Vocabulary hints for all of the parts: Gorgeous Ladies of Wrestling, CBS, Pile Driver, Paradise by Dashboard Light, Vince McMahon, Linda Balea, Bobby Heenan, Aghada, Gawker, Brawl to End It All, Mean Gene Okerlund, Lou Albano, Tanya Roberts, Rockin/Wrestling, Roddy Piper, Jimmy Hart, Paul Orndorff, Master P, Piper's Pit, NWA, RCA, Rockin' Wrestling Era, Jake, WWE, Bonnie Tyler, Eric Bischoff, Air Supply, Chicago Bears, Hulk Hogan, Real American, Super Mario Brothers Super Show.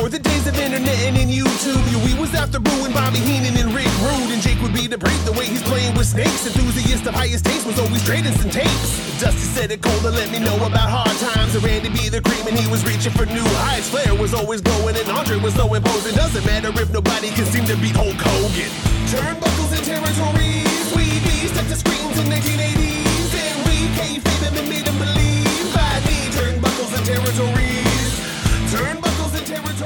Before the days of internet and in YouTube, we was after booing Bobby Heenan and Rick Rude, and Jake would be the break the way he's playing with snakes. Enthusiast of highest taste was always trading some tapes. Dusty said it cold to let me know about hard times, and Randy be the cream and he was reaching for new heights. Flair was always going and Andre was so imposing. Doesn't matter if nobody can seem to beat Hulk Hogan. Turnbuckles and Territories, we be stuck to screens in 1980s, and we can't fade them and made them believe. I need Turnbuckles and Territories. Turnbuckles and Territories.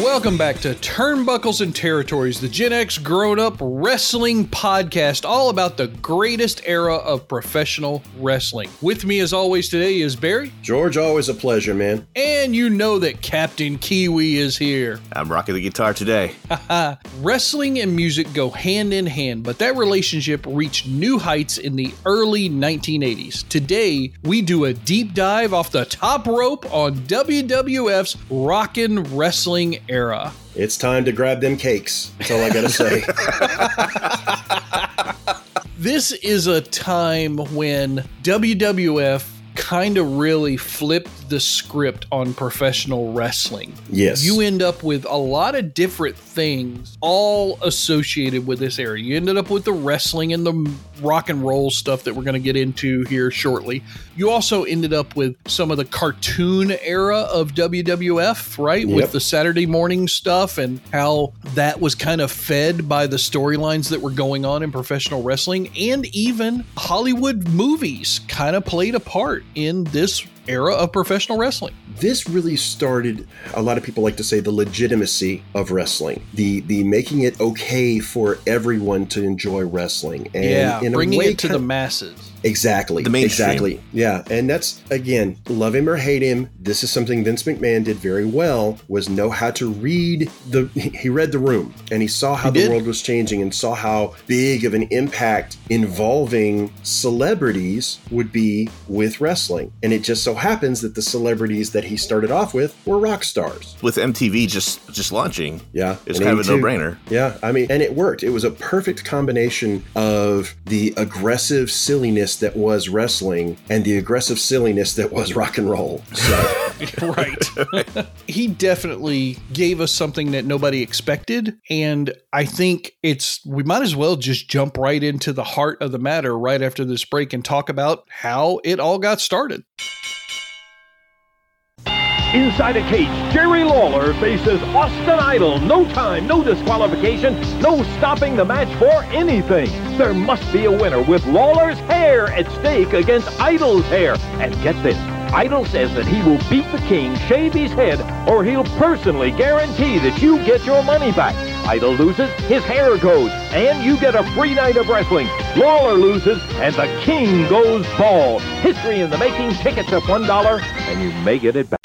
Welcome back to Turnbuckles and Territories, the Gen X grown-up wrestling podcast, all about the greatest era of professional wrestling. With me, as always, today is Barry. George, always a pleasure, man. And you know that Captain Kiwi is here. I'm rocking the guitar today. Wrestling and music go hand in hand, but that relationship reached new heights in the early 1980s. Today, we do a deep dive off the top rope on WWF's Rockin' Wrestling era. It's time to grab them cakes. That's all I gotta say. This is a time when WWF kind of really flipped the script on professional wrestling. Yes. You end up with a lot of different things all associated with this era. You ended up with the wrestling and the rock and roll stuff that we're going to get into here shortly. You also ended up with some of the cartoon era of WWF, right? Yep. With the Saturday morning stuff and how that was kind of fed by the storylines that were going on in professional wrestling, and even Hollywood movies kind of played a part in this era of professional wrestling. This really started, a lot of people like to say, the legitimacy of wrestling, the making it okay for everyone to enjoy wrestling, and in bringing a way, it to the masses. Exactly. The mainstream. Exactly. Yeah. And that's, again, love him or hate him, this is something Vince McMahon did very well, was know how to read the, he read the room, and he saw how the world was changing and saw how big of an impact involving celebrities would be with wrestling. And it just so happens that the celebrities that he started off with were rock stars. With MTV just launching. Yeah. It's kind of a no-brainer. Yeah. I mean, and it worked. It was a perfect combination of the aggressive silliness that was wrestling and the aggressive silliness that was rock and roll. So. Right. He definitely gave us something that nobody expected. And I think we might as well just jump right into the heart of the matter right after this break and talk about how it all got started. Inside a cage, Jerry Lawler faces Austin Idol. No time, no disqualification, no stopping the match for anything. There must be a winner with Lawler's hair at stake against Idol's hair. And get this, Idol says that he will beat the king, shave his head, or he'll personally guarantee that you get your money back. Idol loses, his hair goes, and you get a free night of wrestling. Lawler loses, and the king goes bald. History in the making, tickets at $1, and you may get it back.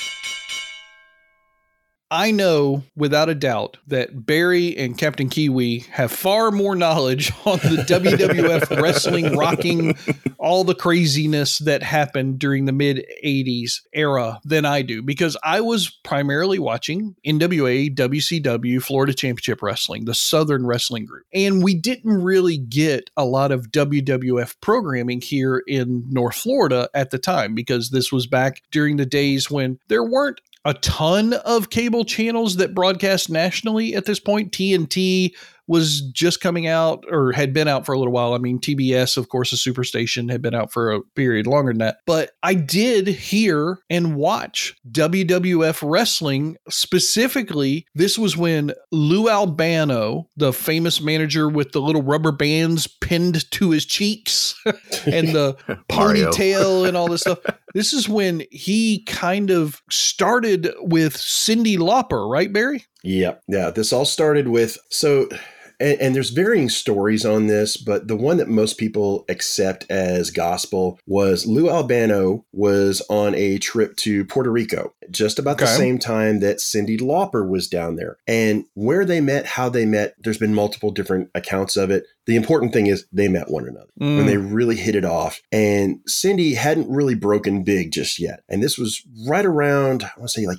I know without a doubt that Barry and Captain Kiwi have far more knowledge on the WWF wrestling, rocking, all the craziness that happened during the mid-80s era than I do, because I was primarily watching NWA, WCW, Florida Championship Wrestling, the Southern Wrestling Group. And we didn't really get a lot of WWF programming here in North Florida at the time, because this was back during the days when there weren't a ton of cable channels that broadcast nationally at this point. TNT was just coming out, or had been out for a little while. I mean, TBS, of course, the Superstation, had been out for a period longer than that. But I did hear and watch WWF wrestling. Specifically, this was when Lou Albano, the famous manager with the little rubber bands pinned to his cheeks and the ponytail and all this stuff. This is when he kind of started with Cindy Lauper, right, Barry? Yeah. Yeah. This all started with, and there's varying stories on this, but the one that most people accept as gospel was Lou Albano was on a trip to Puerto Rico just about the same time that Cindy Lauper was down there. And where they met, how they met, there's been multiple different accounts of it. The important thing is they met one another when they really hit it off. And Cindy hadn't really broken big just yet. And this was right around, I want to say like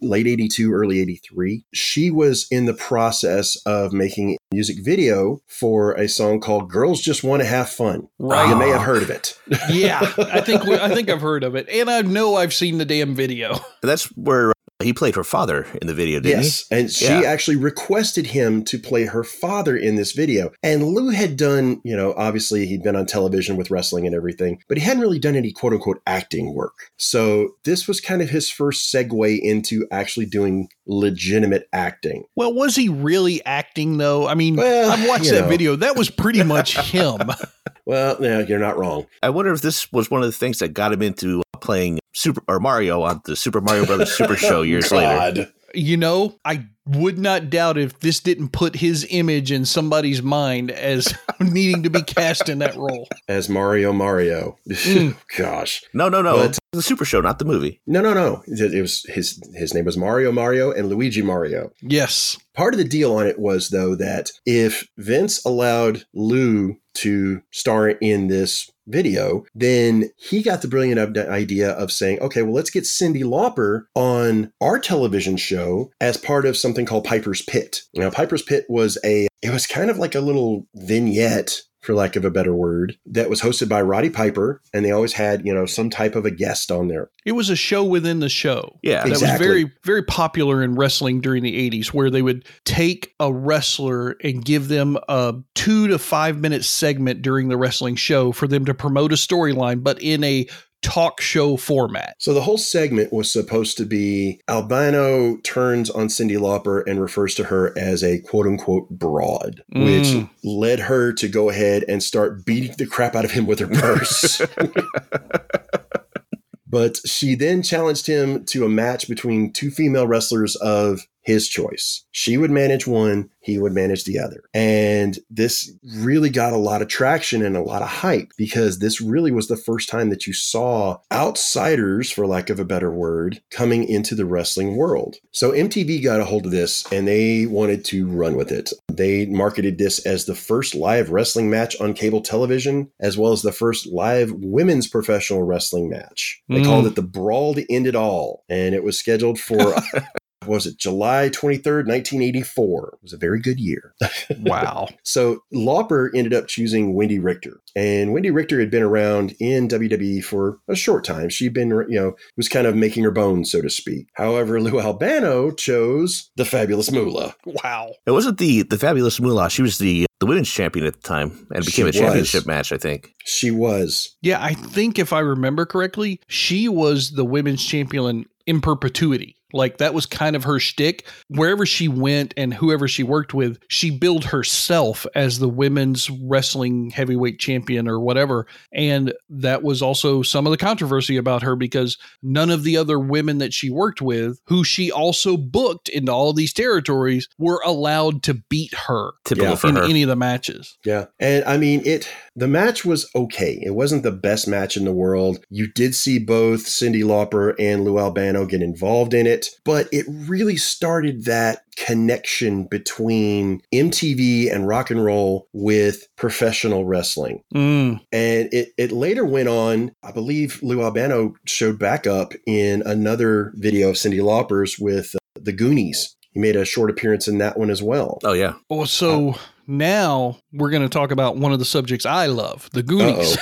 late 82, early 83. She was in the process of making a music video for a song called Girls Just Want to Have Fun. Right. You may have heard of it. Yeah, I think I've heard of it. And I know I've seen the damn video. That's where He played her father in the video, didn't he? Yes, and she actually requested him to play her father in this video. And Lou had done, you know, obviously he'd been on television with wrestling and everything, but he hadn't really done any quote-unquote acting work. So this was kind of his first segue into actually doing legitimate acting. Well, was he really acting, though? I mean, I've watched that video. That was pretty much him. Well, no, you're not wrong. I wonder if this was one of the things that got him into playing Mario on the Super Mario Brothers Super Show years later. You know, I would not doubt if this didn't put his image in somebody's mind as needing to be cast in that role. As Mario. Gosh. No. But the Super Show, not the movie. No. It was his name was Mario and Luigi Mario. Yes. Part of the deal on it was, though, that if Vince allowed Lou to star in this video, then he got the brilliant idea of saying, okay, well, let's get Cindy Lauper on our television show as part of something called Piper's Pit. Now, Piper's Pit was it was kind of like a little vignette, for lack of a better word, that was hosted by Roddy Piper, and they always had, you know, some type of a guest on there. It was a show within the show. Yeah, exactly. That was very, very popular in wrestling during the 80s, where they would take a wrestler and give them a 2 to 5 minute segment during the wrestling show for them to promote a storyline, but in a talk show format. So the whole segment was supposed to be Albano turns on Cindy Lauper and refers to her as a quote unquote broad, which led her to go ahead and start beating the crap out of him with her purse. But she then challenged him to a match between two female wrestlers of his choice. She would manage one, he would manage the other. And this really got a lot of traction and a lot of hype, because this really was the first time that you saw outsiders, for lack of a better word, coming into the wrestling world. So MTV got a hold of this and they wanted to run with it. They marketed this as the first live wrestling match on cable television, as well as the first live women's professional wrestling match. They called it the Brawl to End It All. And it was scheduled for... was it July 23rd, 1984? It was a very good year. Wow. So Lauper ended up choosing Wendi Richter. And Wendi Richter had been around in WWE for a short time. She'd been, you know, was kind of making her bones, so to speak. However, Lou Albano chose the Fabulous Moolah. Wow. It wasn't the Fabulous Moolah. She was the women's champion at the time, and became a championship match, I think. She was. Yeah, I think if I remember correctly, she was the women's champion in perpetuity. Like, that was kind of her shtick. Wherever she went and whoever she worked with, she billed herself as the women's wrestling heavyweight champion or whatever. And that was also some of the controversy about her, because none of the other women that she worked with, who she also booked into all these territories, were allowed to beat her in any of the matches. Yeah. And I mean, the match was okay. It wasn't the best match in the world. You did see both Cindy Lauper and Lou Albano get involved in it. But it really started that connection between MTV and rock and roll with professional wrestling. And it later went on. I believe Lou Albano showed back up in another video of Cindy Lauper's with the Goonies. He made a short appearance in that one as well. Oh, yeah. Oh, so now we're going to talk about one of the subjects I love, the Goonies.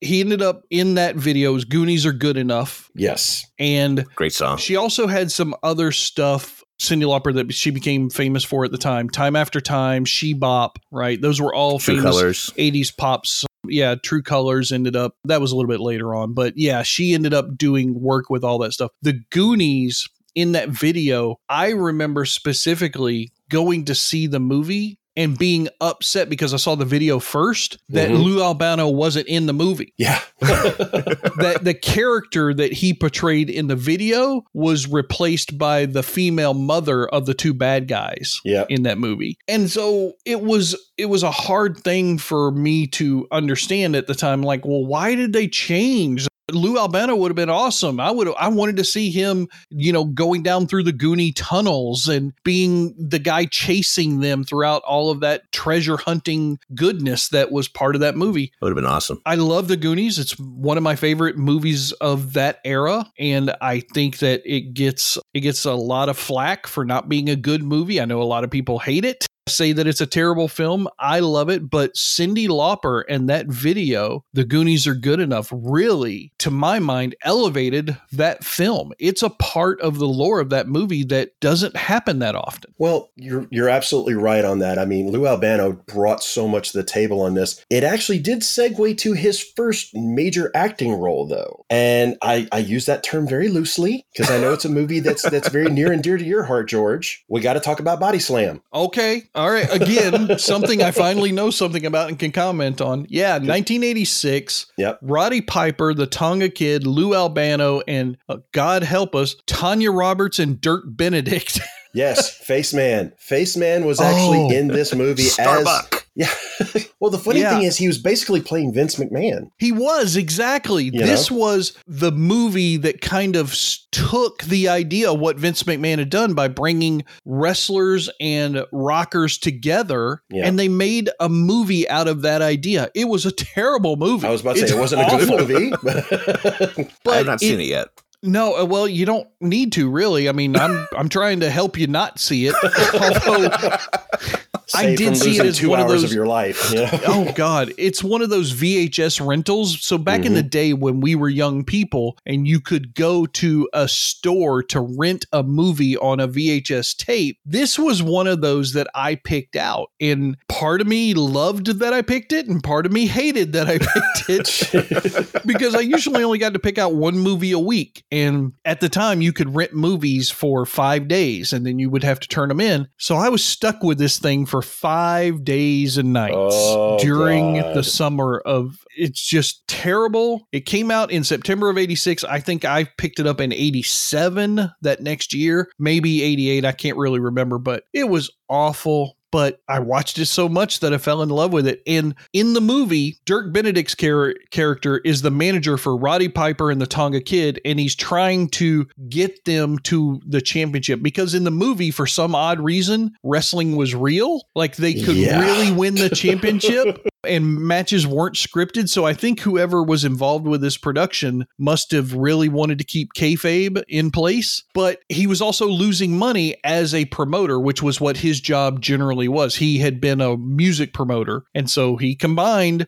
He ended up in that video's Goonies Are Good Enough. Yes. And great song. She also had some other stuff, Cindy Lauper, that she became famous for at the time. Time After Time, She Bop, right? Those were all True famous Colors. 80s pops. Yeah, True Colors ended up, that was a little bit later on. But yeah, she ended up doing work with all that stuff. The Goonies in that video, I remember specifically going to see the movie and being upset because I saw the video first that Lou Albano wasn't in the movie. Yeah. That the character that he portrayed in the video was replaced by the female mother of the two bad guys in that movie. And so it was a hard thing for me to understand at the time. Like, well, why did they change? Lou Albano would have been awesome. I wanted to see him, you know, going down through the Goonie tunnels and being the guy chasing them throughout all of that treasure hunting goodness that was part of that movie. It would have been awesome. I love the Goonies. It's one of my favorite movies of that era. And I think that it gets a lot of flack for not being a good movie. I know a lot of people hate it. say that it's a terrible film. I love it. But Cindy Lauper and that video, The Goonies Are Good Enough, really, to my mind, elevated that film. It's a part of the lore of that movie that doesn't happen that often. Well, you're absolutely right on that. I mean, Lou Albano brought so much to the table on this. It actually did segue to his first major acting role, though. And I use that term very loosely because I know it's a movie that's very near and dear to your heart, George. We got to talk about Body Slam. Okay. All right. Again, something I finally know something about and can comment on. Yeah. 1986. Yep. Roddy Piper, the Tonga Kid, Lou Albano, and God help us, Tanya Roberts and Dirk Benedict. Yes. Face Man. Face Man was actually in this movie as... Yeah. Well, the funny thing is he was basically playing Vince McMahon. He was. Exactly. This was the movie that kind of took the idea of what Vince McMahon had done by bringing wrestlers and rockers together. Yeah. And they made a movie out of that idea. It was a terrible movie. I was about to say, it wasn't a good movie. But I have not seen it yet. No, well, you don't need to really. I mean, I'm trying to help you not see it. Although I did see it as 2 hours one of those of your life. You know? Oh God, it's one of those VHS rentals. So back in the day when we were young people, and you could go to a store to rent a movie on a VHS tape. This was one of those that I picked out, and part of me loved that I picked it, and part of me hated that I picked it because I usually only got to pick out one movie a week, and at the time you could rent movies for 5 days, and then you would have to turn them in. So I was stuck with this thing for 5 days and nights during the summer of. It's just terrible. It came out in September of 86. I think I picked it up in 87 that next year, maybe 88. I can't really remember, but it was awful. But I watched it so much that I fell in love with it. And in the movie, Dirk Benedict's character is the manager for Roddy Piper and the Tonga Kid. And he's trying to get them to the championship because in the movie, for some odd reason, wrestling was real. Like they could really win the championship. And matches weren't scripted. So I think whoever was involved with this production must have really wanted to keep kayfabe in place. But he was also losing money as a promoter, which was what his job generally was. He had been a music promoter. And so he combined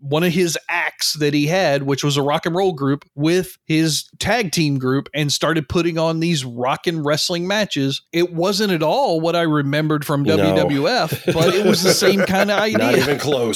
one of his acts that he had, which was a rock and roll group, with his tag team group and started putting on these rock and wrestling matches. It wasn't at all what I remembered from WWF, but it was the same kind of idea. Not even close.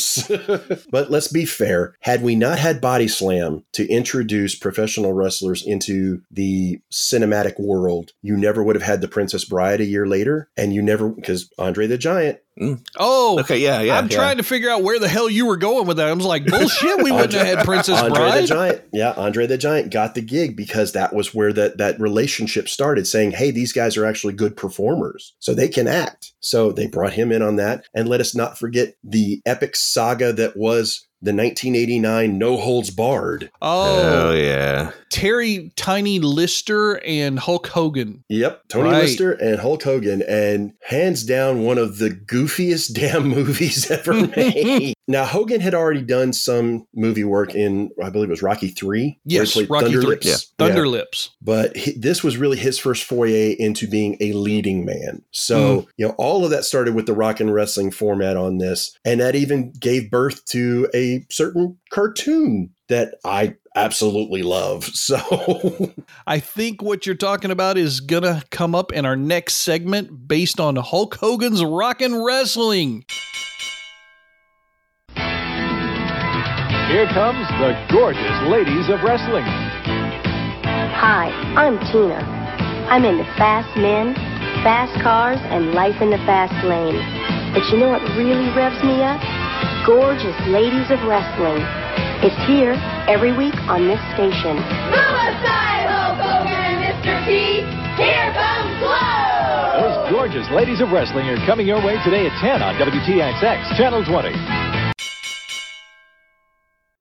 But let's be fair. Had we not had Body Slam to introduce professional wrestlers into the cinematic world, you never would have had The Princess Bride a year later. And you never, because Andre the Giant. Mm. Oh, okay. Yeah. I'm trying to figure out where the hell you were going with that. I was like, bullshit. We wouldn't have had Princess Bride. Andre the Giant. Yeah. Andre the Giant got the gig because that was where that relationship started, saying, hey, these guys are actually good performers, so they can act. So they brought him in on that. And let us not forget the epic saga that was the 1989 No Holds Barred. Oh, yeah. Terry Tiny Lister and Hulk Hogan. Yep. Lister and Hulk Hogan. And hands down, one of the goofiest damn movies ever made. Now, Hogan had already done some movie work in, I believe it was Rocky III. Yes, Rocky III. Yeah. Thunderlips. But this was really his first foray into being a leading man. So, all of that started with the rock and wrestling format on this. And that even gave birth to a certain cartoon that I absolutely love. So I think what you're talking about is going to come up in our next segment based on Hulk Hogan's Rockin' Wrestling. Here comes the Gorgeous Ladies of Wrestling. Hi, I'm Tina. I'm into fast men, fast cars, and life in the fast lane. But you know what really revs me up? Gorgeous Ladies of Wrestling. It's here every week on this station. Homicide, Hulk Hogan and Mr. T. Here comes love. Those Gorgeous Ladies of Wrestling are coming your way today at 10 on WTXX Channel 20.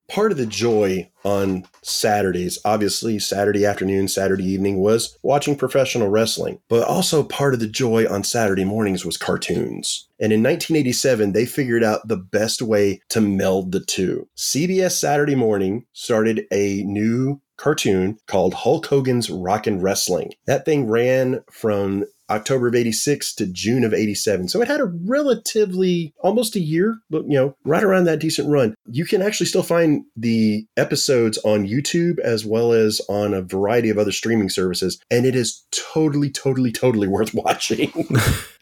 Part of the joy on Saturdays, obviously Saturday afternoon, Saturday evening, was watching professional wrestling. But also part of the joy on Saturday mornings was cartoons. And in 1987, they figured out the best way to meld the two. CBS Saturday Morning started a new cartoon called Hulk Hogan's Rockin' Wrestling. That thing ran from October of 86 to June of 87. So it had a relatively, almost a year, but right around that decent run. You can actually still find the episodes on YouTube as well as on a variety of other streaming services. And it is totally, totally, totally worth watching.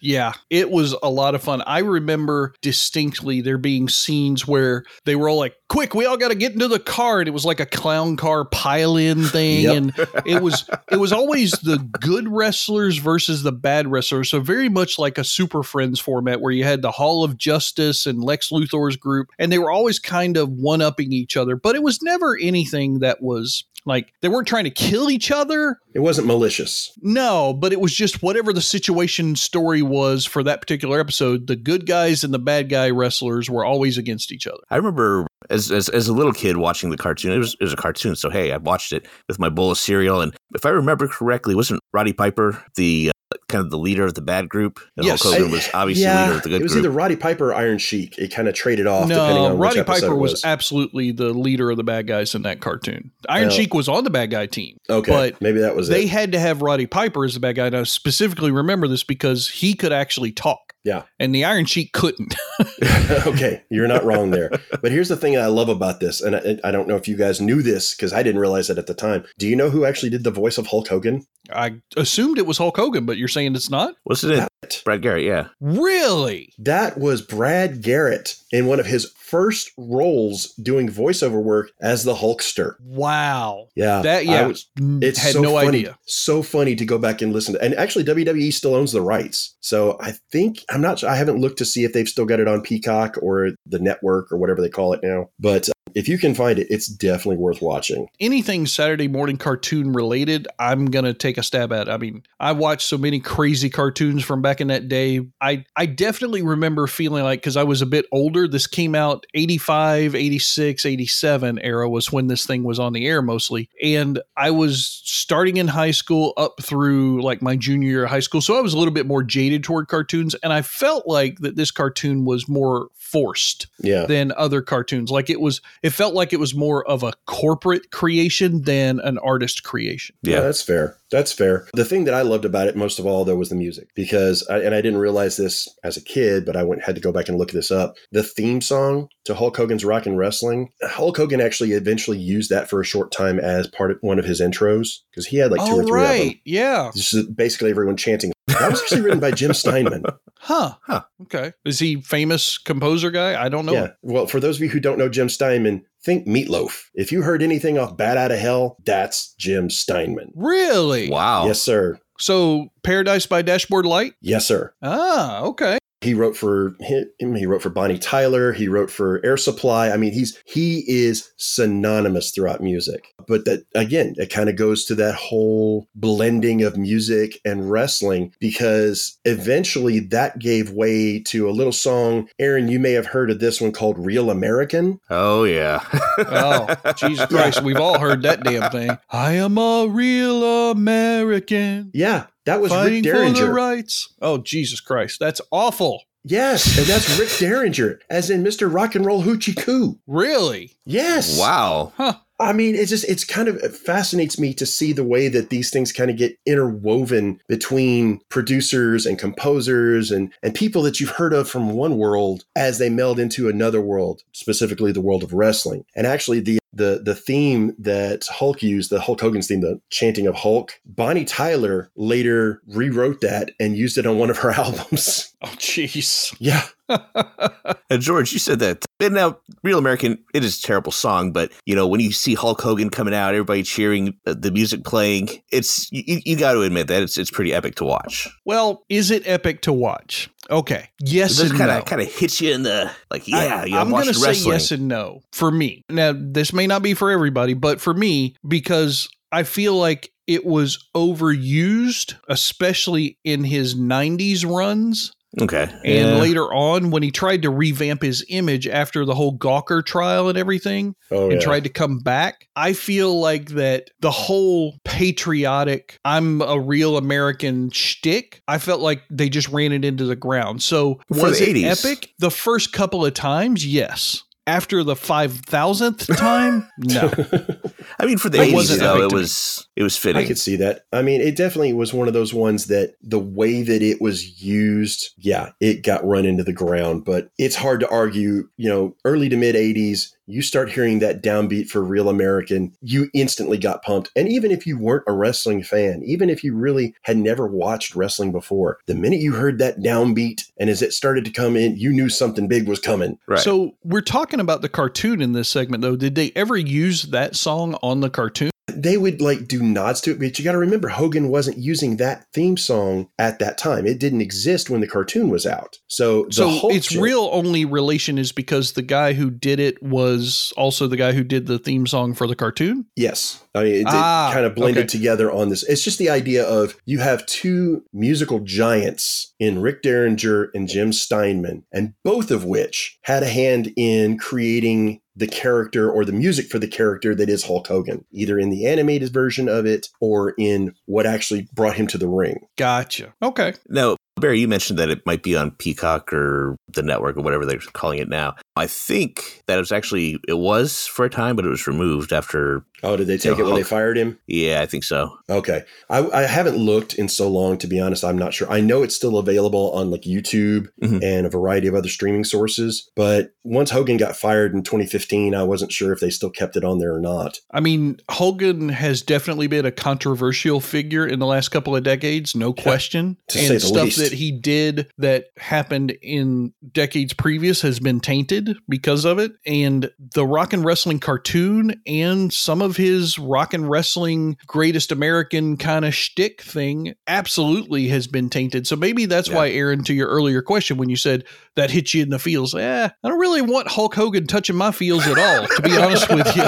Yeah, it was a lot of fun. I remember distinctly there being scenes where they were all like, quick, we all got to get into the car. And it was like a clown car pile-in thing. Yep. And it was always the good wrestlers versus the bad wrestlers. So very much like a Super Friends format where you had the Hall of Justice and Lex Luthor's group. And they were always kind of one-upping each other. But it was never anything that was like, they weren't trying to kill each other. It wasn't malicious. No, but it was just whatever the situation story was for that particular episode, the good guys and the bad guy wrestlers were always against each other. I remember as a little kid watching the cartoon. It was a cartoon, so hey, I watched it with my bowl of cereal. And if I remember correctly, wasn't Roddy Piper the kind of the leader of the bad group? And yes. Hulk Hogan was obviously the leader of the good group. It was group. Either Roddy Piper or Iron Sheik. It kind of traded off depending on Roddy which episode Piper was absolutely the leader of the bad guys in that cartoon. Iron Sheik was on the bad guy team. Okay, but maybe that was it. They had to have Roddy Piper as the bad guy. And I specifically remember this because he could actually talk. Yeah. And the Iron Sheik couldn't. Okay. You're not wrong there. But here's the thing I love about this. And I don't know if you guys knew this because I didn't realize it at the time. Do you know who actually did the voice of Hulk Hogan? I assumed it was Hulk Hogan, but you're saying it's not? Wasn't it Brad Garrett? Yeah. Really? That was Brad Garrett in one of his first roles doing voiceover work as the Hulkster. Wow. Yeah. It's had so no funny, idea. So funny to go back and listen to. And actually, WWE still owns the rights. So I think, I'm not sure, I haven't looked to see if they've still got it on Peacock or the network or whatever they call it now. But if you can find it, it's definitely worth watching. Anything Saturday morning cartoon related, I'm going to take a stab at. I mean, I watched so many crazy cartoons from back in that day. I definitely remember feeling like, because I was a bit older, this came out 85, 86, 87 era was when this thing was on the air mostly. And I was starting in high school up through like my junior year of high school. So I was a little bit more jaded toward cartoons. And I felt like that this cartoon was more forced than other cartoons. Like it felt like it was more of a corporate creation than an artist creation. Yeah, that's fair. That's fair. The thing that I loved about it most of all, though, was the music, because I didn't realize this as a kid, but I had to go back and look this up. The theme song to Hulk Hogan's Rockin' Wrestling, Hulk Hogan actually eventually used that for a short time as part of one of his intros, because he had like two or three of them. Yeah. Just basically everyone chanting. That was actually written by Jim Steinman. Huh. Okay. Is he famous composer guy? I don't know. Yeah. Well, for those of you who don't know Jim Steinman, think Meatloaf. If you heard anything off Bat Outta Hell, that's Jim Steinman. Really? Wow. Yes, sir. So Paradise by Dashboard Light? Yes, sir. Ah, okay. He wrote for him. He wrote for Bonnie Tyler. He wrote for Air Supply. I mean, he is synonymous throughout music. But that, again, it kind of goes to that whole blending of music and wrestling, because eventually that gave way to a little song. Aaron, you may have heard of this one called Real American. Oh, yeah. Oh, Jesus Christ. We've all heard that damn thing. I am a real American. Yeah. That was Rick Derringer. For the rights. Oh, Jesus Christ. That's awful. Yes. And that's Rick Derringer, as in Mr. Rock and Roll Hoochie Coo. Really? Yes. Wow. Huh. I mean, it fascinates me to see the way that these things kind of get interwoven between producers and composers and people that you've heard of from one world as they meld into another world, specifically the world of wrestling. And actually, the theme that Hulk used, the Hulk Hogan's theme, the chanting of Hulk, Bonnie Tyler later rewrote that and used it on one of her albums. Oh, jeez. Yeah. And George, you said that. And now, Real American, it is a terrible song, but when you see Hulk Hogan coming out, everybody cheering, the music playing, it's you got to admit that it's pretty epic to watch. Well, is it epic to watch? Okay. Yes and no. It kind of hits you in the, like, I'm going to say yes and no for me. Now, this may not be for everybody, but for me, because I feel like it was overused, especially in his 90s runs. Okay. And later on, when he tried to revamp his image after the whole Gawker trial and everything, tried to come back, I feel like that the whole patriotic, I'm a real American shtick, I felt like they just ran it into the ground. So was it 80s. Epic? The first couple of times, yes. After the 5,000th time, no. I mean, for the 80s, though, it was fitting. I could see that. I mean, it definitely was one of those ones that the way that it was used, yeah, it got run into the ground. But it's hard to argue, you know, early to mid 80s, you start hearing that downbeat for Real American, you instantly got pumped. And even if you weren't a wrestling fan, even if you really had never watched wrestling before, the minute you heard that downbeat and as it started to come in, you knew something big was coming. Right. So we're talking about the cartoon in this segment, though. Did they ever use that song on the cartoon? They would like do nods to it, but you got to remember Hogan wasn't using that theme song at that time. It didn't exist when the cartoon was out. So its real only relation is because the guy who did it was also the guy who did the theme song for the cartoon. Yes. I mean, it kind of blended together on this. It's just the idea of you have two musical giants in Rick Derringer and Jim Steinman, and both of which had a hand in creating the character or the music for the character that is Hulk Hogan, either in the animated version of it or in what actually brought him to the ring. Gotcha. Okay. Now, Barry, you mentioned that it might be on Peacock or the network or whatever they're calling it now. I think that it was for a time, but it was removed after. Oh, did they take it when they fired him? Yeah, I think so. Okay. I haven't looked in so long, to be honest. I'm not sure. I know it's still available on like YouTube and a variety of other streaming sources. But once Hogan got fired in 2015, I wasn't sure if they still kept it on there or not. I mean, Hogan has definitely been a controversial figure in the last couple of decades. No question. To say the stuff least. That he did that happened in decades previous has been tainted because of it, and the Rock and Wrestling cartoon and some of his Rock and Wrestling Greatest American kind of shtick thing absolutely has been tainted. So maybe that's why, Aaron, to your earlier question, when you said that hit you in the feels, I don't really want Hulk Hogan touching my feels at all, to be honest with you.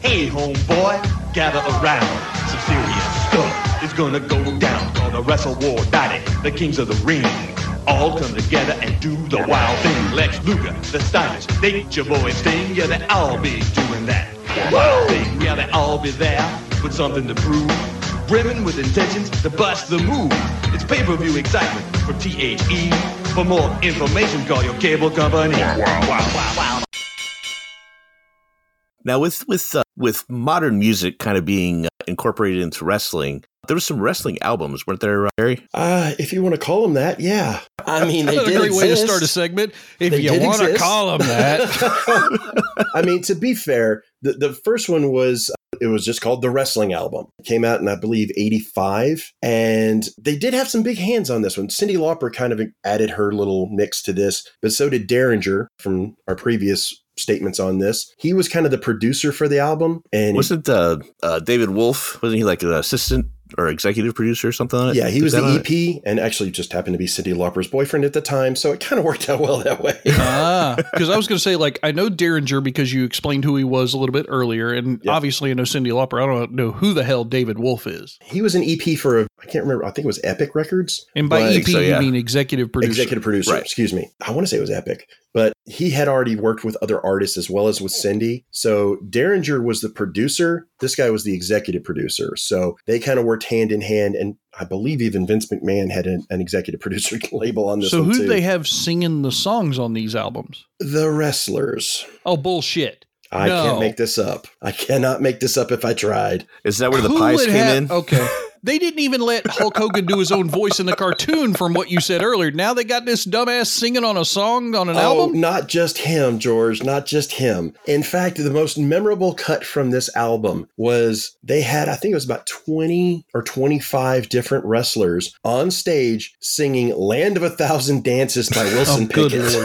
Hey, homeboy, gather around. Some serious stuff is gonna go down. Gonna wrestle war, daddy, the kings of the ring. All come together and do the wild thing. Lex Luger, the stylish, they your boy Sting. Yeah, they all be doing that wild thing. Yeah, they all be there with something to prove. Women with intentions to bust the move. It's pay-per-view excitement from THE. For more information, call your cable company. Wow. Now, with modern music kind of being incorporated into wrestling, there was some wrestling albums, weren't there, Barry? If you want to call them that, yeah. I mean, they did exist. That's a great way to start a segment. If you want to call them that. I mean, to be fair, the first one was... It was just called The Wrestling Album. It came out in, I believe, 85. And they did have some big hands on this one. Cindy Lauper kind of added her little mix to this, but so did Derringer from our previous statements on this. He was kind of the producer for the album. And wasn't David Wolf, wasn't he like an assistant or executive producer or something on it? Yeah, he was the EP and actually just happened to be Cindy Lauper's boyfriend at the time. So it kind of worked out well that way. Because I was going to say, like, I know Derringer because you explained who he was a little bit earlier. And obviously I know Cindy Lauper. I don't know who the hell David Wolf is. He was an EP for I can't remember. I think it was Epic Records. And by EP, you mean executive producer. Executive producer. Right. Excuse me. I want to say it was Epic. But he had already worked with other artists as well as with Cindy. So Derringer was the producer. This guy was the executive producer. So they kind of worked hand in hand, and I believe even Vince McMahon had an executive producer label on this one, too. So who do they have singing the songs on these albums? The wrestlers. Oh, bullshit. I can't make this up. I cannot make this up if I tried. Is that where the Pies came in? Okay. They didn't even let Hulk Hogan do his own voice in the cartoon from what you said earlier. Now they got this dumbass singing on a song on an album? Oh, not just him, George. Not just him. In fact, the most memorable cut from this album was they had, I think it was about 20 or 25 different wrestlers on stage singing Land of a Thousand Dances by Wilson Pickett.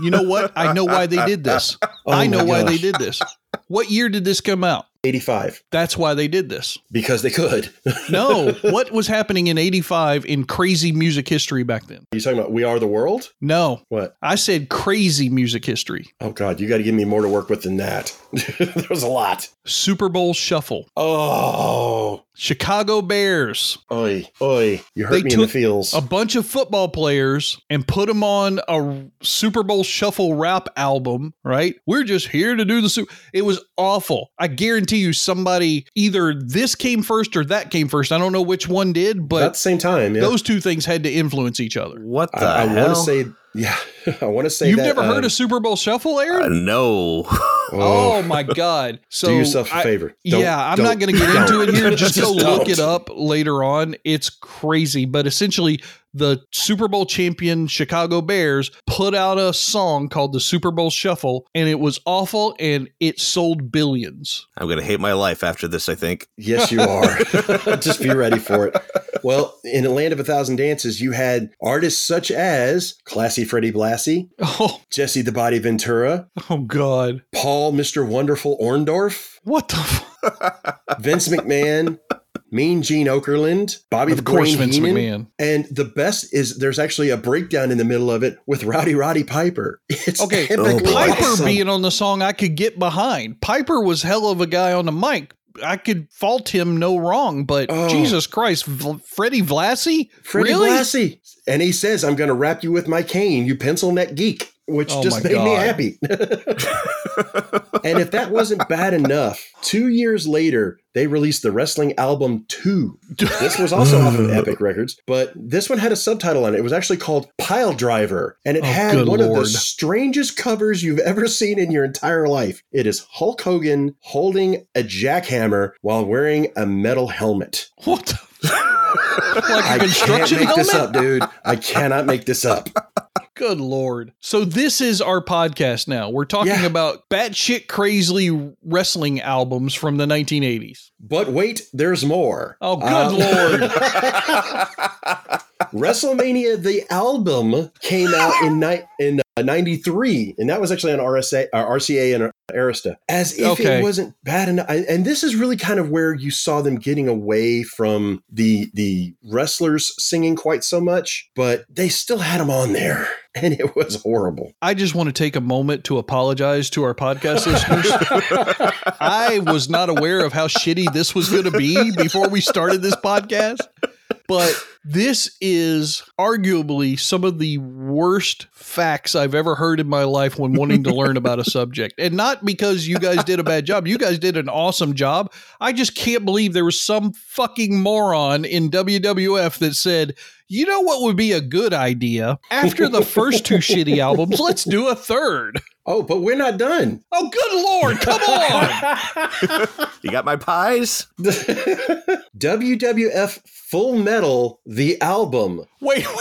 You know what? I know why they did this. Why they did this. What year did this come out? 85. That's why they did this. Because they could. No. What was happening in 85 in crazy music history back then? Are you talking about We Are the World? No. What? I said crazy music history. Oh, God. You got to give me more to work with than that. There was a lot. Super Bowl Shuffle. Oh. Chicago Bears. Oi. You hurt me in the feels. A bunch of football players and put them on a Super Bowl Shuffle rap album, right? We're just here to do the Super... It was awful. I guarantee you somebody, either this came first or that came first. I don't know which one did, but at the same time, those two things had to influence each other. What the hell? I want to say Yeah, I want to say you've never heard of Super Bowl Shuffle, Aaron? No. Oh my God! So do yourself a favor. I'm not going to get into it here. Just go look it up later on. It's crazy, but essentially, the Super Bowl champion Chicago Bears put out a song called the Super Bowl Shuffle, and it was awful, and it sold billions. I'm going to hate my life after this, I think. Yes, you are. Just be ready for it. Well, in the Land of a Thousand Dances, you had artists such as Classy Freddie Blassie, Jesse the Body Ventura. Oh, God. Paul, Mr. Wonderful Orndorff. What the fuck? Vince McMahon. Mean Gene Okerlund, Bobby the Brain Heenan, and the best is there's actually a breakdown in the middle of it with Roddy Piper. It's okay. Piper being on the song, I could get behind. Piper was hell of a guy on the mic. I could fault him no wrong, but Jesus Christ, Freddie Blassie? Freddie Blassie. And he says, I'm going to wrap you with my cane, you pencil neck geek, which just made me happy. And if that wasn't bad enough, 2 years later, they released the Wrestling Album 2. This was also off of Epic Records, but this one had a subtitle on it. It was actually called Pile Driver, and it had one of the strangest covers you've ever seen in your entire life. It is Hulk Hogan holding a jackhammer while wearing a metal helmet. What the like a construction helmet? I can't make this up, dude. I cannot make this up. Good Lord. So this is our podcast now. We're talking about batshit crazily wrestling albums from the 1980s. But wait, there's more. Oh, good Lord. WrestleMania, the album, came out in 93, and that was actually on RCA and Arista. As if it wasn't bad enough. And this is really kind of where you saw them getting away from the wrestlers singing quite so much, but they still had them on there. And it was horrible. I just want to take a moment to apologize to our podcast listeners. I was not aware of how shitty this was going to be before we started this podcast. But this is arguably some of the worst facts I've ever heard in my life when wanting to learn about a subject. And not because you guys did a bad job. You guys did an awesome job. I just can't believe there was some fucking moron in WWF that said, you know what would be a good idea? After the first two shitty albums, let's do a third. Oh, but we're not done. Oh, good Lord. Come on. You got my pies? WWF Full Metal, the album,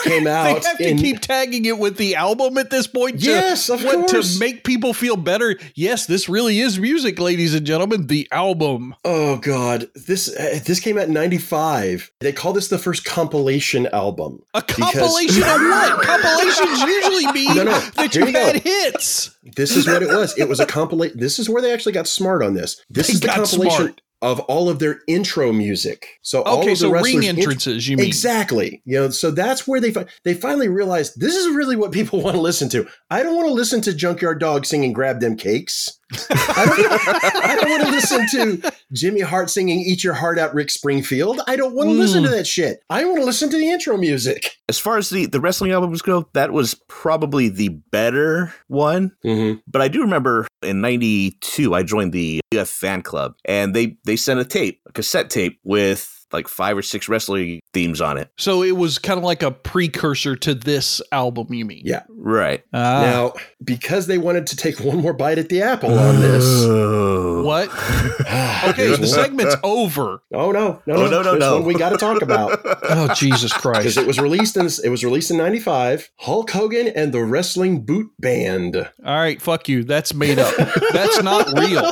came out. They have to keep tagging it with the album at this point? To make people feel better. Yes, this really is music, ladies and gentlemen. The album. Oh, God. This came out in 95. They call this the first compilation album. A compilation of what? Compilations usually mean that you had hits. This is what it was. It was a compilation. This is where they actually got smart on this. This is the compilation of all of their intro music. So all of the wrestlers' ring entrances, you mean? Exactly. You know, so that's where they finally realized this is really what people want to listen to. I don't want to listen to Junkyard Dog singing Grab Them Cakes. I don't want to listen to Jimmy Hart singing Eat Your Heart Out, Rick Springfield. I don't want to listen to that shit. I want to listen to the intro music. As far as the wrestling albums go, that was probably the better one. Mm-hmm. But I do remember in 92, I joined the UF fan club, and they sent a cassette tape with like 5 or 6 wrestling themes on it. So it was kind of like a precursor to this album, you mean? Yeah. Right. Now, because they wanted to take one more bite at the apple on this. What? Okay, the segment's over. Oh, no. One we got to talk about. Oh, Jesus Christ. Because it was released in 95. Hulk Hogan and the Wrestling Boot Band. All right, fuck you. That's made up. That's not real.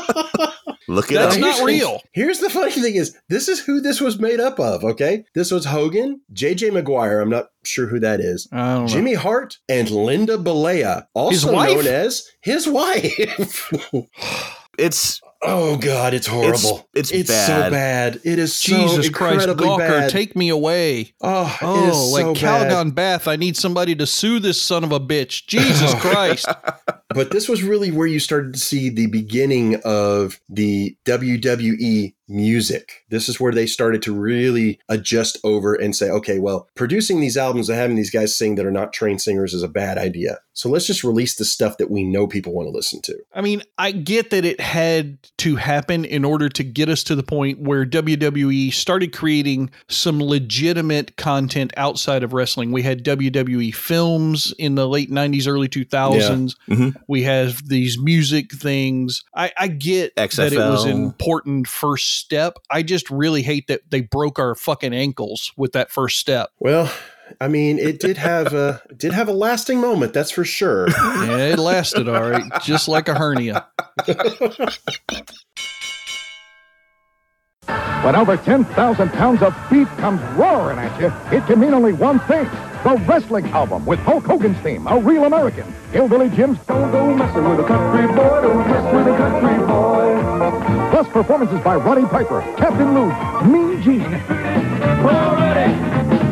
Look it up. That's not real. Here's the funny thing is, this is who this was made up of, okay? This was Hogan, J.J. Maguire, I'm not sure who that is, Jimmy Hart, and Linda Balea, also known as his wife. It's... Oh, God, it's horrible. It's bad. So bad. It is so Jesus Christ, Gawker, bad. Take me away. It is like so Calgon Bath, I need somebody to sue this son of a bitch. Jesus Christ. But this was really where you started to see the beginning of the WWE music. This is where they started to really adjust over and say, okay, well, producing these albums and having these guys sing that are not trained singers is a bad idea. So let's just release the stuff that we know people want to listen to. I mean, I get that it had to happen in order to get us to the point where WWE started creating some legitimate content outside of wrestling. We had WWE films in the late 90s, early 2000s. Yeah. Mm-hmm. We have these music things. I get XFL. That it was an important first step. I just really hate that they broke our fucking ankles with that first step. Well, I mean, it did have a lasting moment, that's for sure. Yeah, it lasted all right, just like a hernia. When over 10,000 pounds of beef comes roaring at you, it can mean only one thing. The wrestling album with Hulk Hogan's theme, a Real American. Hillbilly Jim's Don't Go Messing With a Country Boy, Don't Mess With a Country Boy. Plus performances by Roddy Piper, Captain Lou, Mean Gene. We're all ready.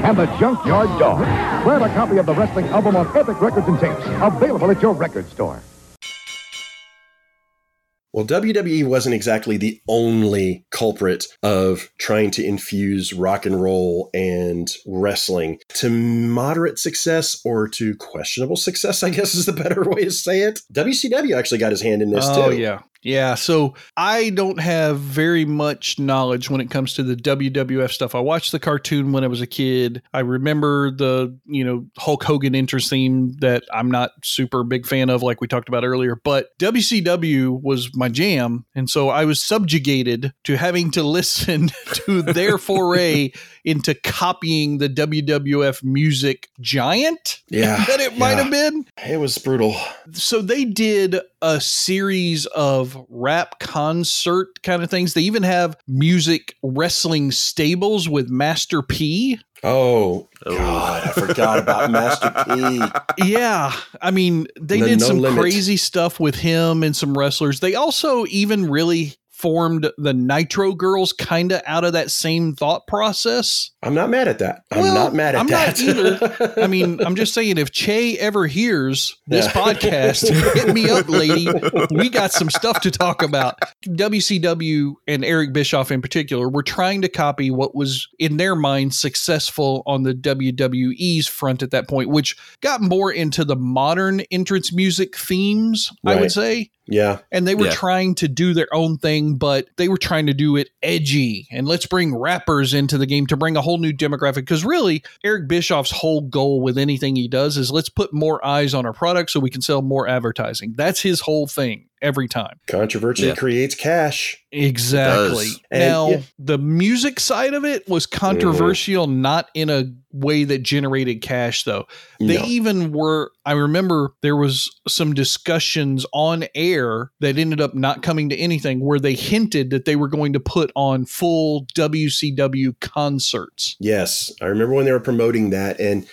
And the Junkyard Dog. Grab a copy of the wrestling album on Epic Records and Tapes. Available at your record store. Well, WWE wasn't exactly the only culprit of trying to infuse rock and roll and wrestling to moderate success, or to questionable success, I guess is the better way to say it. WCW actually got his hand in this, too. Oh, yeah. Yeah, so I don't have very much knowledge when it comes to the WWF stuff. I watched the cartoon when I was a kid. I remember the, Hulk Hogan intro theme that I'm not super big fan of, like we talked about earlier, but WCW was my jam. And so I was subjugated to having to listen to their foray into copying the WWF music giant that it might have been. It was brutal. So they did a series of rap concert kind of things. They even have music wrestling stables with Master P. Oh, God, I forgot about Master P. Yeah. I mean, they did some crazy stuff with him and some wrestlers. They also even really formed the Nitro Girls kind of out of that same thought process. I'm not mad at that. I'm not mad at that. Not either. I mean, I'm just saying, if Che ever hears this podcast, hit me up, lady. We got some stuff to talk about. WCW and Eric Bischoff in particular were trying to copy what was, in their mind, successful on the WWE's front at that point, which got more into the modern entrance music themes, right. I would say. Yeah. And they were trying to do their own thing, but they were trying to do it edgy. And let's bring rappers into the game to bring a whole new demographic. Because really, Eric Bischoff's whole goal with anything he does is let's put more eyes on our product so we can sell more advertising. That's his whole thing. Every time. Controversy creates cash. Exactly. Now, the music side of it was controversial, not in a way that generated cash, though. They even were, I remember there was some discussions on air that ended up not coming to anything, where they hinted that they were going to put on full WCW concerts. Yes. I remember when they were promoting that, and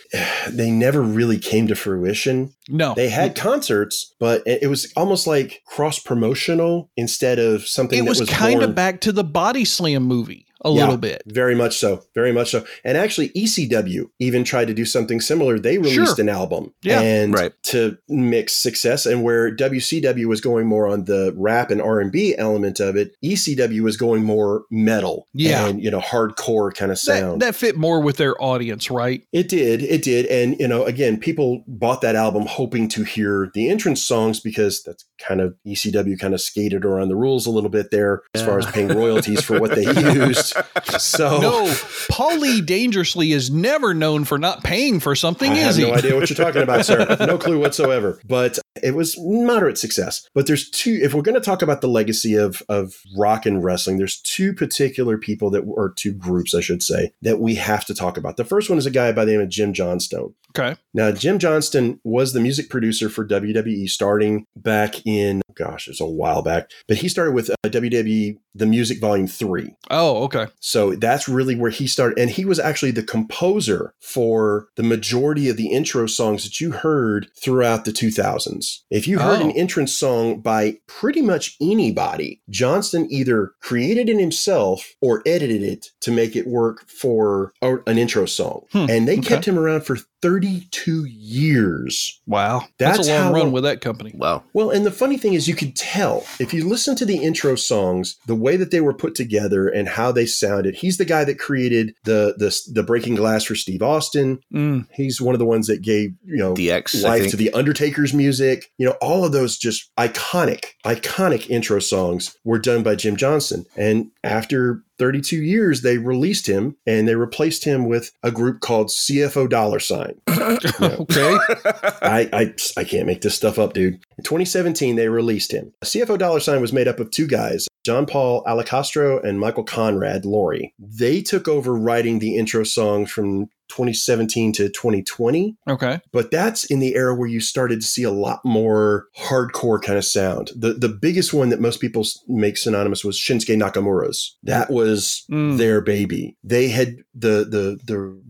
they never really came to fruition. No. They had concerts, but it was almost like cross-promotional instead of something that was kind of back to the Body Slam movie a little bit. Very much so. Very much so. And actually, ECW even tried to do something similar. They released an album to mix success, and where WCW was going more on the rap and R&B element of it, ECW was going more metal and, hardcore kind of sound. That fit more with their audience, right? It did. And, again, people bought that album hoping to hear the entrance songs, because that's kind of ECW kind of skated around the rules a little bit there as far as paying royalties for what they used. So no, Paulie Dangerously is never known for not paying for something, is he? I have no idea what you're talking about, sir. No clue whatsoever. But it was moderate success. But there's two, if we're going to talk about the legacy of rock and wrestling, there's two particular people that were, or two groups, I should say, that we have to talk about. The first one is a guy by the name of Jim Johnstone. Okay. Now, Jim Johnston was the music producer for WWE starting back in, gosh, it's a while back, but he started with WWE, The Music Volume 3. Oh, okay. So that's really where he started. And he was actually the composer for the majority of the intro songs that you heard throughout the 2000s. If you heard an entrance song by pretty much anybody, Johnston either created it himself or edited it to make it work for an intro song. And they kept him around for 32 years. Wow. That's a long run with that company. Wow. Well, and the funny thing is you could tell if you listen to the intro songs, the way that they were put together and how they sounded. He's the guy that created the Breaking Glass for Steve Austin. Mm. He's one of the ones that gave, you know, DX, life to the Undertaker's music. You know, all of those just iconic intro songs were done by Jim Johnson. And after 32 years, they released him and they replaced him with a group called CFO $. Okay. I can't make this stuff up, dude. In 2017, they released him. CFO $. was made up of two guys, John Paul Alicastro and Michael Conrad Laurie. They took over writing the intro songs from 2017 to 2020. Okay. But that's in the era where you started to see a lot more hardcore kind of sound. The biggest one that most people make synonymous was Shinsuke Nakamura's. That was their baby. They had the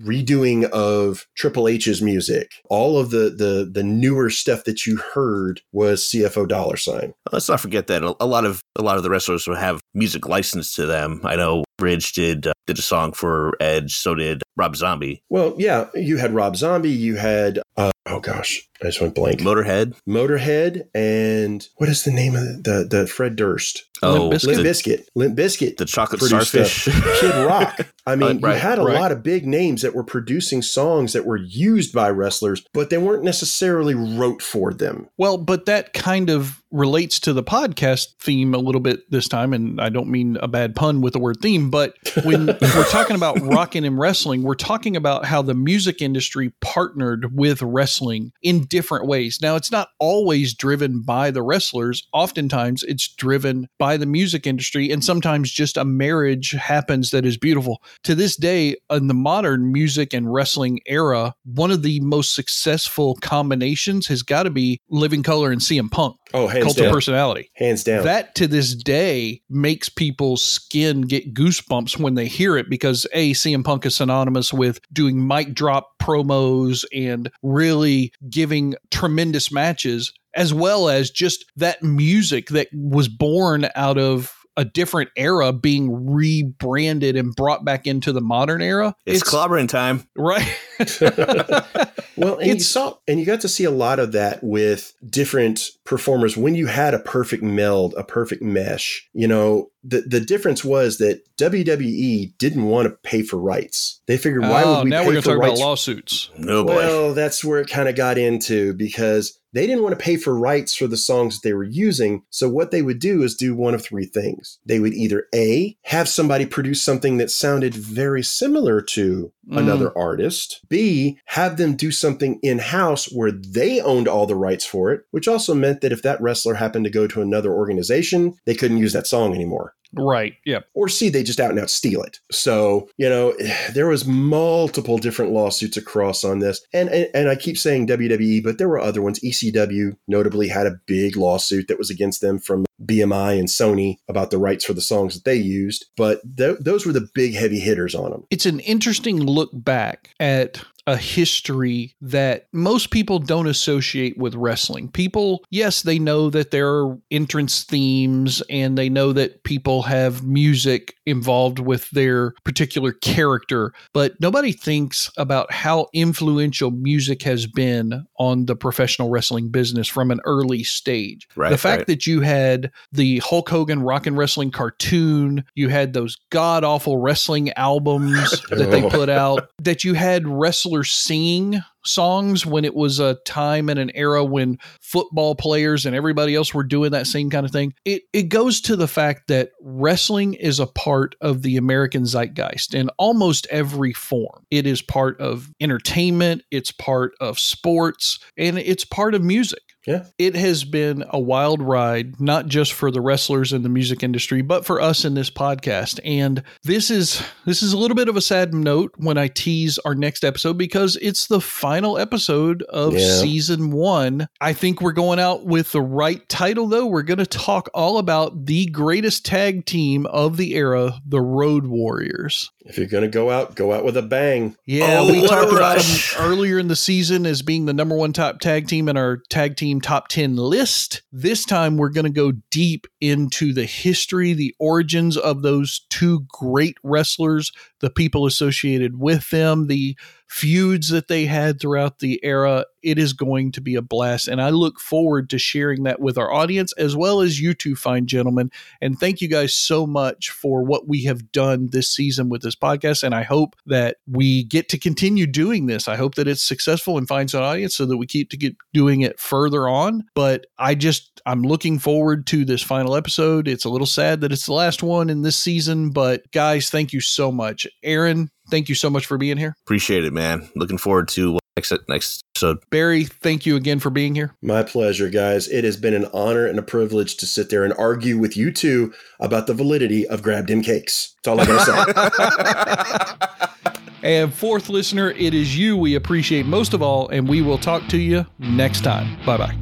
redoing of Triple H's music. All of the newer stuff that you heard was CFO $. Let's not forget that a lot of the wrestlers will have music licensed to them. I know Ridge did a song for Edge. So did Rob Zombie. Well, yeah, you had Rob Zombie. You had, I just went blank. Motorhead. And what is the name of the Fred Durst? Oh, Limp Bizkit. The Chocolate Starfish. Kid Rock. I mean, you had a lot of big names that were producing songs that were used by wrestlers, but they weren't necessarily wrote for them. Well, but that kind of relates to the podcast theme a little bit this time. And I don't mean a bad pun with the word theme, but when we're talking about rockin' and wrestling, we're talking about how the music industry partnered with wrestling in different ways. Now, it's not always driven by the wrestlers. Oftentimes it's driven by the music industry, and sometimes just a marriage happens that is beautiful. To this day, in the modern music and wrestling era, one of the most successful combinations has got to be Living Color and CM Punk. Oh, hands Cult down. Of Personality. Hands down. That to this day makes people's skin get goosebumps when they hear it because CM Punk is synonymous with doing mic drop promos and really giving tremendous matches, as well as just that music that was born out of a different era being rebranded and brought back into the modern era. It's clobbering time. Right. Well, and you got to see a lot of that with different performers when you had a perfect meld, a perfect mesh. You know, the difference was that WWE didn't want to pay for rights. They figured, why would we pay for rights? Now we're going to talk about lawsuits. No, boy. Well, that's where it kind of got into, because they didn't want to pay for rights for the songs that they were using. So what they would do is do one of three things. They would either A, have somebody produce something that sounded very similar to another artist. B, have them do something in-house where they owned all the rights for it, which also meant that if that wrestler happened to go to another organization, they couldn't use that song anymore. Right. Yeah. Or C, they just out and out steal it. So, you know, there was multiple different lawsuits across on this. And I keep saying WWE, but there were other ones. ECW notably had a big lawsuit that was against them from BMI and Sony about the rights for the songs that they used. But those were the big heavy hitters on them. It's an interesting look back at a history that most people don't associate with wrestling. People, yes, they know that there are entrance themes and they know that people have music involved with their particular character, but nobody thinks about how influential music has been on the professional wrestling business from an early stage. Right, the fact that you had the Hulk Hogan Rockin' Wrestling cartoon, you had those god-awful wrestling albums that they put out, that you had wrestling singing songs when it was a time and an era when football players and everybody else were doing that same kind of thing. It goes to the fact that wrestling is a part of the American zeitgeist in almost every form. It is part of entertainment, it's part of sports, and it's part of music. Yeah. It has been a wild ride, not just for the wrestlers in the music industry, but for us in this podcast. And this is a little bit of a sad note when I tease our next episode, because it's the final episode of season one. I think we're going out with the right title, though. We're going to talk all about the greatest tag team of the era, the Road Warriors. If you're going to go out with a bang. Yeah, we talked about them earlier in the season as being the number one top tag team in our tag team top 10 list. This time, we're going to go deep into the history, the origins of those two great wrestlers, the people associated with them, the feuds that they had throughout the era. It is going to be a blast, and I look forward to sharing that with our audience as well as you two fine gentlemen. And thank you guys so much for what we have done this season with this podcast, and I hope that we get to continue doing this. I hope that it's successful and finds an audience so that we keep to get doing it further on. But I'm looking forward to this final episode. It's a little sad that it's the last one in this season, but guys, thank you so much. Aaron, thank you so much for being here. Appreciate it, man. Looking forward to next episode. Barry, thank you again for being here. My pleasure, guys. It has been an honor and a privilege to sit there and argue with you two about the validity of grab-dim cakes. That's all I gotta say. And fourth listener, it is you we appreciate most of all, and we will talk to you next time. Bye-bye.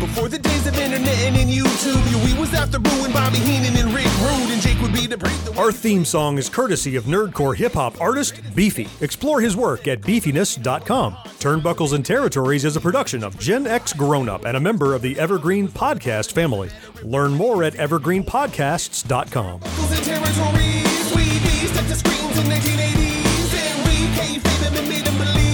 Before the days of internet and YouTube, we was after Boo and Bobby Heenan and Rick Rude, and Jake would be the Our theme song is courtesy of nerdcore hip-hop artist Beefy. Explore his work at beefiness.com. Turnbuckles and Territories is a production of Gen X Grown Up and a member of the Evergreen Podcast family. Learn more at evergreenpodcasts.com. Buckles and Territories, we be stuck to screens in 1980s, and we came fame and made them believe.